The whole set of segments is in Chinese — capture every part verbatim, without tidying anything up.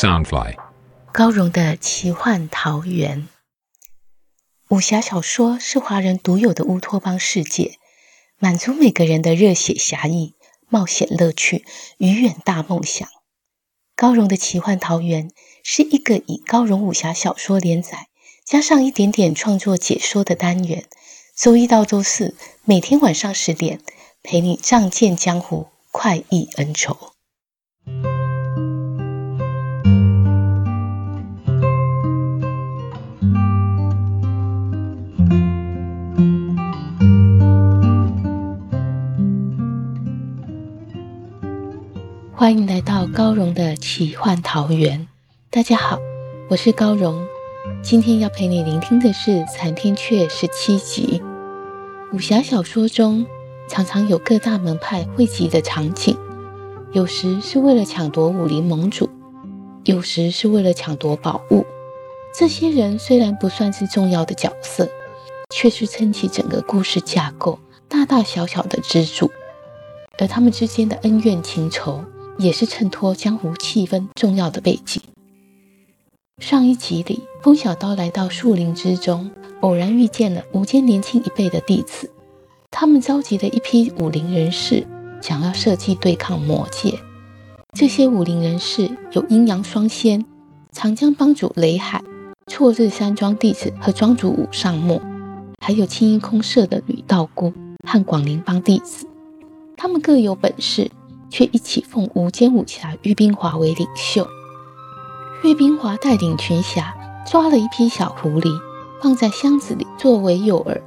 Soundfly 高荣的奇幻桃源。武侠小说是华人独有的乌托邦世界，满足每个人的热血侠义、冒险乐趣、愉远大梦想。高荣的奇幻桃源是一个以高荣武侠小说连载加上一点点创作解说的单元，周一到周四每天晚上十点陪你仗剑江湖，快意恩仇。欢迎来到高荣的奇幻桃源，大家好，我是高荣，今天要陪你聆听的是残天阙十七集。武侠小说中常常有各大门派汇集的场景，有时是为了抢夺武林盟主，有时是为了抢夺宝物。这些人虽然不算是重要的角色，却是撑起整个故事架构大大小小的支柱，而他们之间的恩怨情仇也是衬托江湖气氛重要的背景。上一集里，风小刀来到树林之中，偶然遇见了吴间年轻一辈的弟子，他们召集了一批武林人士，想要设计对抗魔界。这些武林人士有阴阳双仙、长江帮主雷海、错日山庄弟子和庄主武尚墨，还有青衣空社的吕道姑和广陵帮弟子。他们各有本事，却一起奉无间武侠岳冰华为领袖。岳冰华带领群侠抓了一批小狐狸，放在箱子里作为诱饵，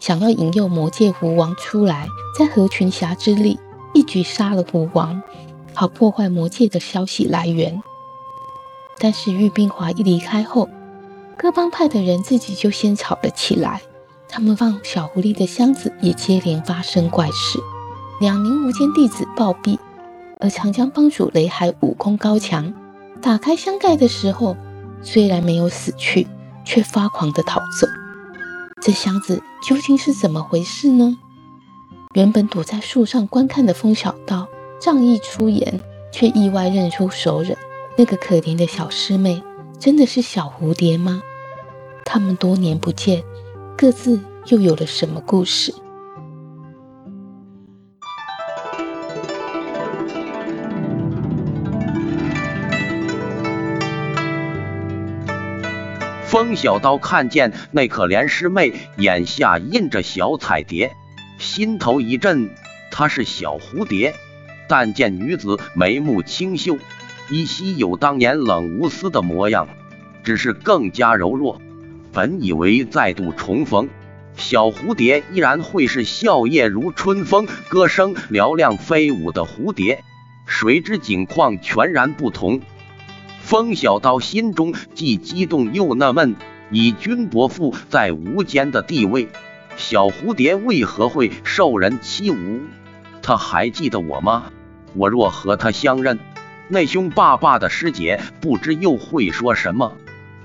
想要引诱魔界狐王出来，再合群侠之力一举杀了狐王，好破坏魔界的消息来源。但是岳冰华一离开后，各帮派的人自己就先吵了起来，他们放小狐狸的箱子也接连发生怪事，两名无间弟子暴毙，而长江帮主雷海武功高强，打开箱盖的时候虽然没有死去，却发狂地逃走。这箱子究竟是怎么回事呢？原本躲在树上观看的风小刀仗义出言，却意外认出熟人，那个可怜的小师妹真的是小蝴蝶吗？他们多年不见，各自又有了什么故事？风小刀看见那可怜师妹眼下印着小彩蝶，心头一震，她是小蝴蝶。但见女子眉目清秀，依稀有当年冷无私的模样，只是更加柔弱。本以为再度重逢，小蝴蝶依然会是笑靥如春风、歌声嘹亮飞舞的蝴蝶，谁知景况全然不同。风小刀心中既激动又纳闷，以君伯父在无间的地位，小蝴蝶为何会受人欺侮？他还记得我吗？我若和他相认，那凶爸爸的师姐不知又会说什么？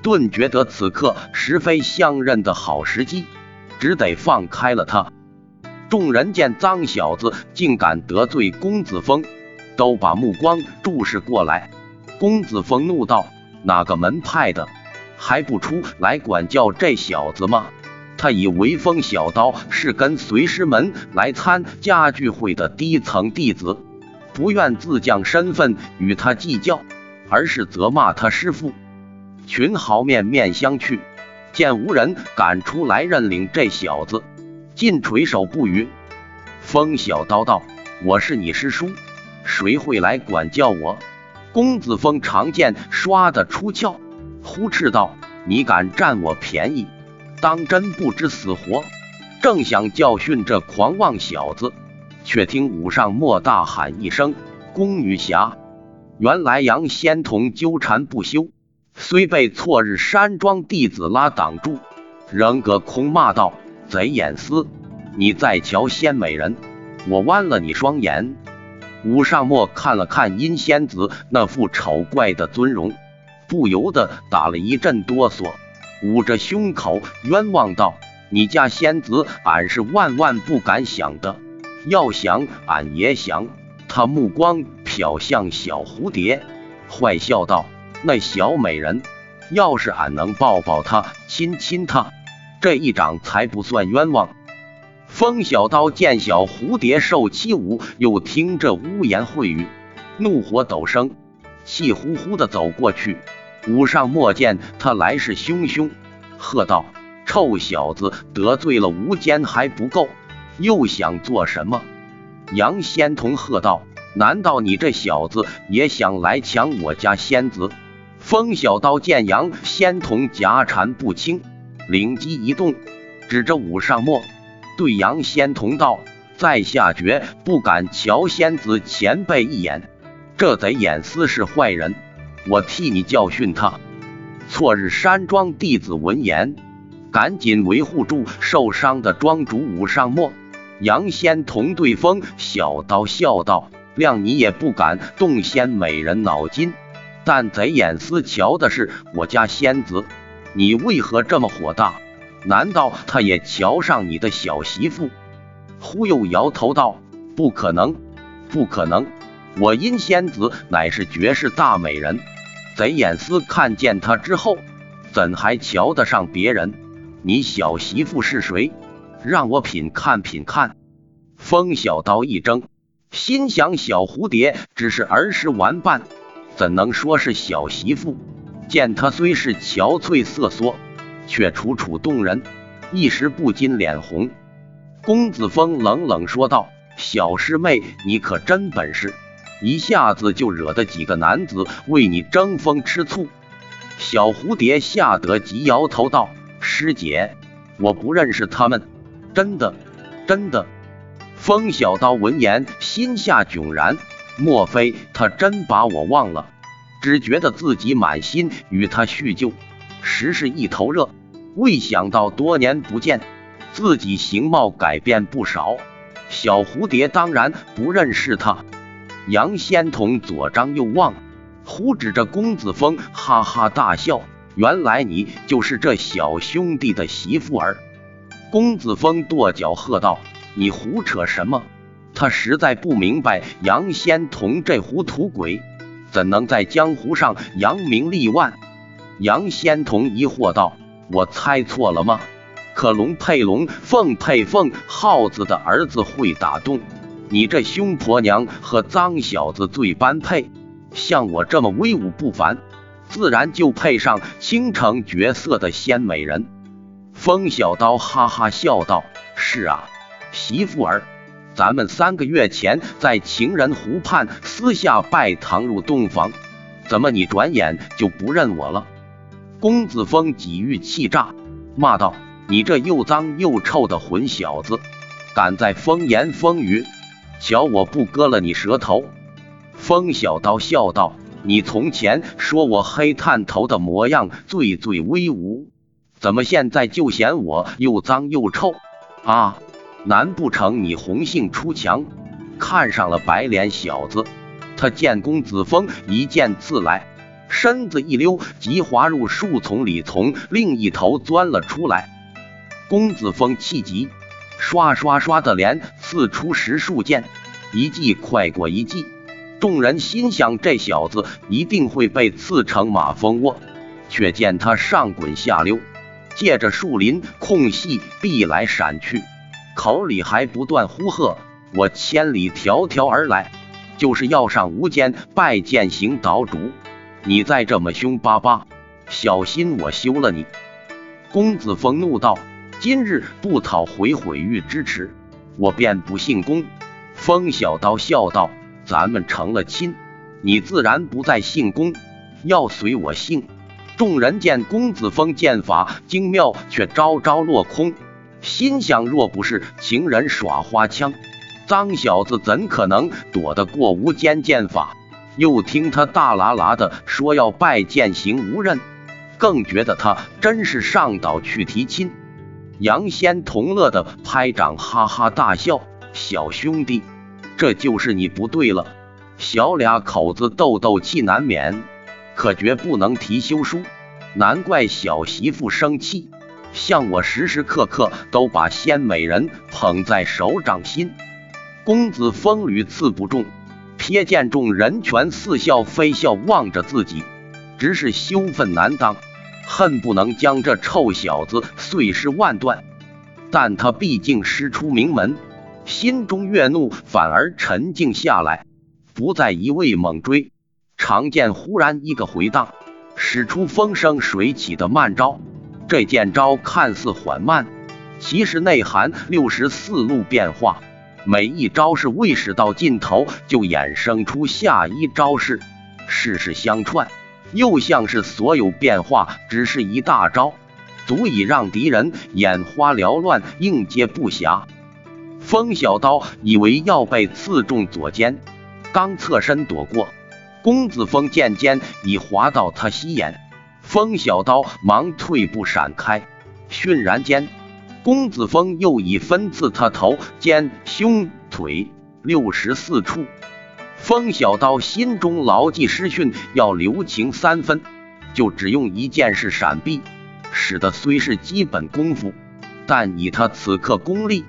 顿觉得此刻实非相认的好时机，只得放开了他。众人见脏小子竟敢得罪公子风，都把目光注视过来。公子风怒道：哪个门派的，还不出来管教这小子吗？他以为风小刀是跟随师门来参加聚会的低层弟子，不愿自降身份与他计较，而是责骂他师父。群豪面面相觑，见无人敢出来认领这小子，尽垂手不语。风小刀道：我是你师叔，谁会来管教我？公子风长剑刷得出鞘，呼斥道：你敢占我便宜，当真不知死活！正想教训这狂妄小子，却听武上莫大喊一声：宫女侠！原来杨仙童纠缠不休，虽被错日山庄弟子拉挡住，仍隔空骂道：贼眼厮，你再瞧仙美人，我剜了你双眼！武尚墨看了看殷仙子那副丑怪的尊容，不由得打了一阵哆嗦，捂着胸口冤枉道：你家仙子俺是万万不敢想的，要想俺也想。他目光瞟向小蝴蝶，坏笑道：那小美人，要是俺能抱抱她，亲亲她，这一掌才不算冤枉。风小刀见小蝴蝶受欺侮，又听这污言秽语，怒火陡生，气呼呼的走过去。武尚莫见他来势汹汹，喝道：“臭小子，得罪了无间还不够，又想做什么？”杨仙童喝道：“难道你这小子也想来抢我家仙子？”风小刀见杨仙童夹缠不清，灵机一动，指着武尚莫对杨仙童道：“在下绝不敢瞧仙子前辈一眼，这贼眼思是坏人，我替你教训他。”错日山庄弟子闻言，赶紧维护住受伤的庄主武尚莫。杨仙童对风小刀笑道：“谅你也不敢动仙美人脑筋，但贼眼思瞧的是我家仙子，你为何这么火大？难道他也瞧上你的小媳妇？”忽又摇头道：“不可能，不可能，我阴仙子乃是绝世大美人，贼眼思看见她之后，怎还瞧得上别人？你小媳妇是谁？让我品看品看。”风小刀一怔，心想小蝴蝶只是儿时玩伴，怎能说是小媳妇？见她虽是憔悴瑟缩，却楚楚动人，一时不禁脸红。公子风冷冷说道：“小师妹，你可真本事，一下子就惹得几个男子为你争风吃醋。”小蝴蝶吓得急摇头道：“师姐，我不认识他们，真的，真的。”风小刀闻言心下迥然，莫非他真把我忘了？只觉得自己满心与他叙旧，实是一头热。未想到多年不见，自己形貌改变不少，小蝴蝶当然不认识他。杨仙童左张右望，忽指着公子风哈哈大笑：“原来你就是这小兄弟的媳妇儿！”公子风跺脚喝道：“你胡扯什么？”他实在不明白杨仙童这糊涂鬼怎能在江湖上扬名立万。杨仙童疑惑道：“我猜错了吗？可龙配龙，凤配凤，耗子的儿子会打洞，你这凶婆娘和脏小子最般配，像我这么威武不凡，自然就配上倾城绝色的仙美人。”风小刀哈哈笑道：“是啊，媳妇儿，咱们三个月前在情人湖畔私下拜堂入洞房，怎么你转眼就不认我了？”公子风几欲气炸，骂道：“你这又脏又臭的混小子，敢在风言风语，瞧我不割了你舌头！”风小刀笑道：“你从前说我黑炭头的模样最最威武，怎么现在就嫌我又脏又臭啊？难不成你红杏出墙，看上了白脸小子？”他见公子风一剑刺来，身子一溜，即滑入树丛里，从另一头钻了出来。公子风气急，刷刷刷的连刺出十数剑，一记快过一记。众人心想这小子一定会被刺成马蜂窝，却见他上滚下溜，借着树林空隙避来闪去，口里还不断呼喝：“我千里迢迢而来，就是要上无间拜见邢岛主，你再这么凶巴巴，小心我休了你！”公子风怒道：“今日不讨回毁誉之耻，我便不姓公。”风小刀笑道：“咱们成了亲，你自然不再姓公，要随我姓。”众人见公子风剑法精妙，却招招落空，心想若不是情人耍花枪，脏小子怎可能躲得过无间剑法？又听他大喇喇的说要拜见邢无任，更觉得他真是上岛去提亲。杨仙同乐的拍掌哈哈大笑：“小兄弟，这就是你不对了，小俩口子斗斗气难免，可绝不能提休书。难怪小媳妇生气，像我时时刻刻都把仙美人捧在手掌心。”公子风屡次不中，瞥见众人全似笑非笑望着自己，直是羞愤难当，恨不能将这臭小子碎尸万段。但他毕竟师出名门，心中越怒，反而沉静下来，不再一味猛追。长剑忽然一个回荡，使出风生水起的慢招。这剑招看似缓慢，其实内涵六十四路变化，每一招式未使到尽头，就衍生出下一招式，事事相串，又像是所有变化只是一大招，足以让敌人眼花缭乱，应接不暇。风小刀以为要被刺中左肩，刚侧身躲过，公子风剑尖已划到他膝眼，风小刀忙退步闪开，瞬然间公子风又已分刺他头、肩、胸、腿六十四处。风小刀心中牢记师训，要留情三分，就只用一件事闪避，使得虽是基本功夫，但以他此刻功力，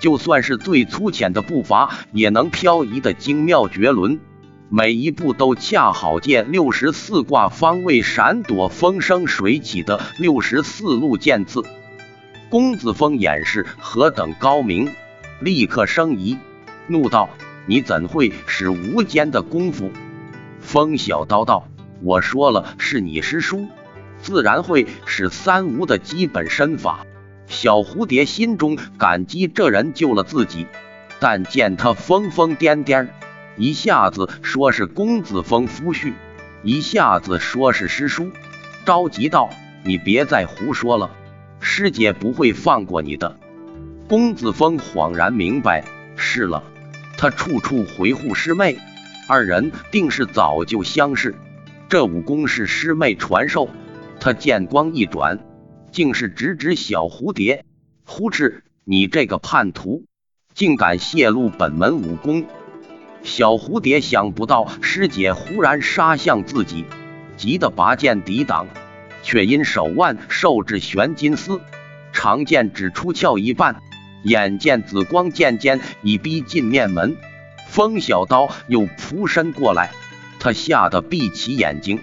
就算是最粗浅的步伐也能漂移的精妙绝伦，每一步都恰好借六十四卦方位闪躲风生水起的六十四路剑刺。公子风掩饰何等高明，立刻生疑，怒道：你怎会使无间的功夫？风小刀道：我说了是你师叔，自然会使三无的基本身法。小蝴蝶心中感激这人救了自己，但见他疯疯癫癫，一下子说是公子风夫婿，一下子说是师叔，着急道：你别再胡说了，师姐不会放过你的。公子风恍然明白，是了，他处处回护师妹，二人定是早就相识，这武功是师妹传授。他剑光一转，竟是直指小蝴蝶，呼斥：你这个叛徒，竟敢泄露本门武功。小蝴蝶想不到师姐忽然杀向自己，急得拔剑抵挡，却因手腕受制悬金丝，长剑只出鞘一半，眼见紫光剑尖已逼近面门，风小刀又扑身过来，他吓得闭起眼睛，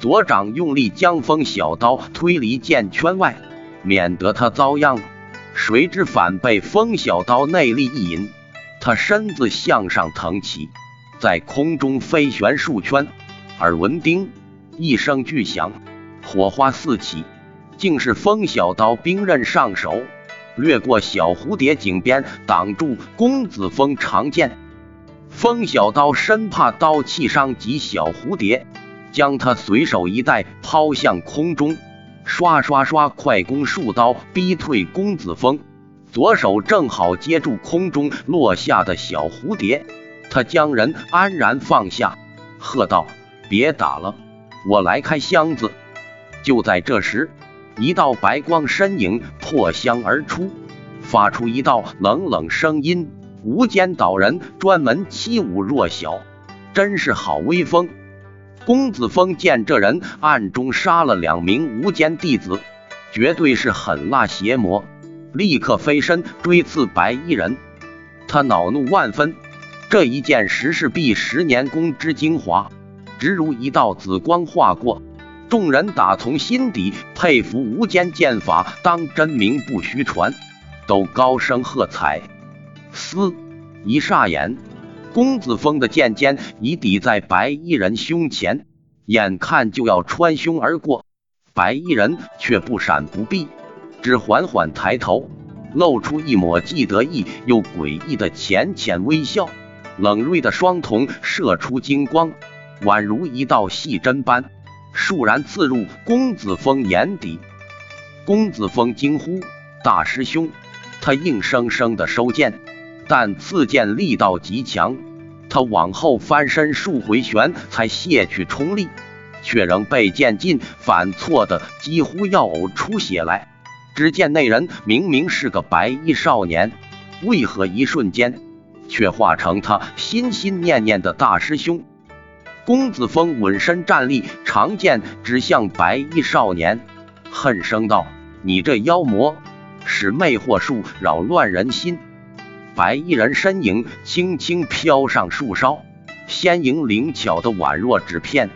左掌用力将风小刀推离剑圈外，免得他遭殃。谁知反被风小刀内力一引，他身子向上腾起，在空中飞旋数圈，耳闻叮一声巨响，火花四起，竟是风小刀兵刃上手，掠过小蝴蝶颈边，挡住公子风长剑。风小刀生怕刀气伤及小蝴蝶，将他随手一带抛向空中，刷刷刷快攻数刀逼退公子风，左手正好接住空中落下的小蝴蝶，他将人安然放下，喝道：别打了，我来开箱子。就在这时，一道白光身影破箱而出，发出一道冷冷声音：无间道人专门欺侮弱小，真是好威风。公子风见这人暗中杀了两名无间弟子，绝对是狠辣邪魔，立刻飞身追刺白衣人。他恼怒万分，这一剑实是毕十年功之精华，直如一道紫光划过，众人打从心底佩服无间剑法，当真名不虚传，都高声喝彩。嘶！一霎眼，公子风的剑尖已抵在白衣人胸前，眼看就要穿胸而过，白衣人却不闪不避，只缓缓抬头，露出一抹既得意又诡异的浅浅微笑，冷锐的双瞳射出金光，宛如一道细针般倏然刺入公子风眼底。公子风惊呼：大师兄！他硬生生的收剑，但刺剑力道极强，他往后翻身数回旋才卸去冲力，却仍被剑劲反错的几乎要呕出血来。只见那人明明是个白衣少年，为何一瞬间却化成他心心念念的大师兄？公子风稳身站立，长剑指向白衣少年，恨声道：你这妖魔，使魅惑术扰乱人心。白衣人身影轻轻飘上树梢，仙影灵巧的宛若纸片，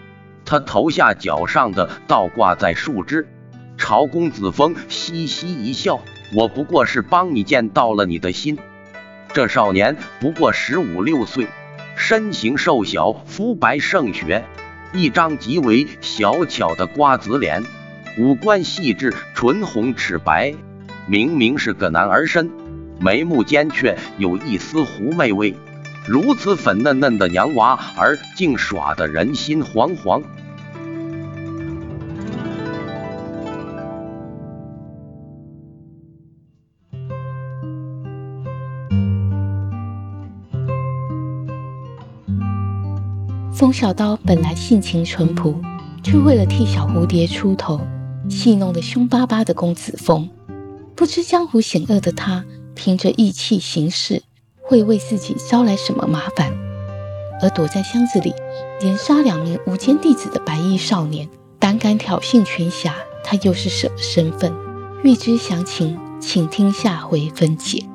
他头下脚上的倒挂在树枝。朝公子风嘻嘻一笑，我不过是帮你见到了你的心。这少年不过十五六岁，身形瘦小，肤白胜雪，一张极为小巧的瓜子脸，五官细致，唇红齿白，明明是个男儿身，眉目间却有一丝狐媚味。如此粉嫩嫩的娘娃儿，竟耍得人心惶惶。风小刀本来性情淳朴，却为了替小蝴蝶出头，戏弄得凶巴巴的公子风。不知江湖险恶的他，凭着意气行事，会为自己招来什么麻烦。而躲在箱子里连杀两名无间弟子的白衣少年，胆敢挑衅群侠，他又是什么身份？欲知详情，请听下回分解。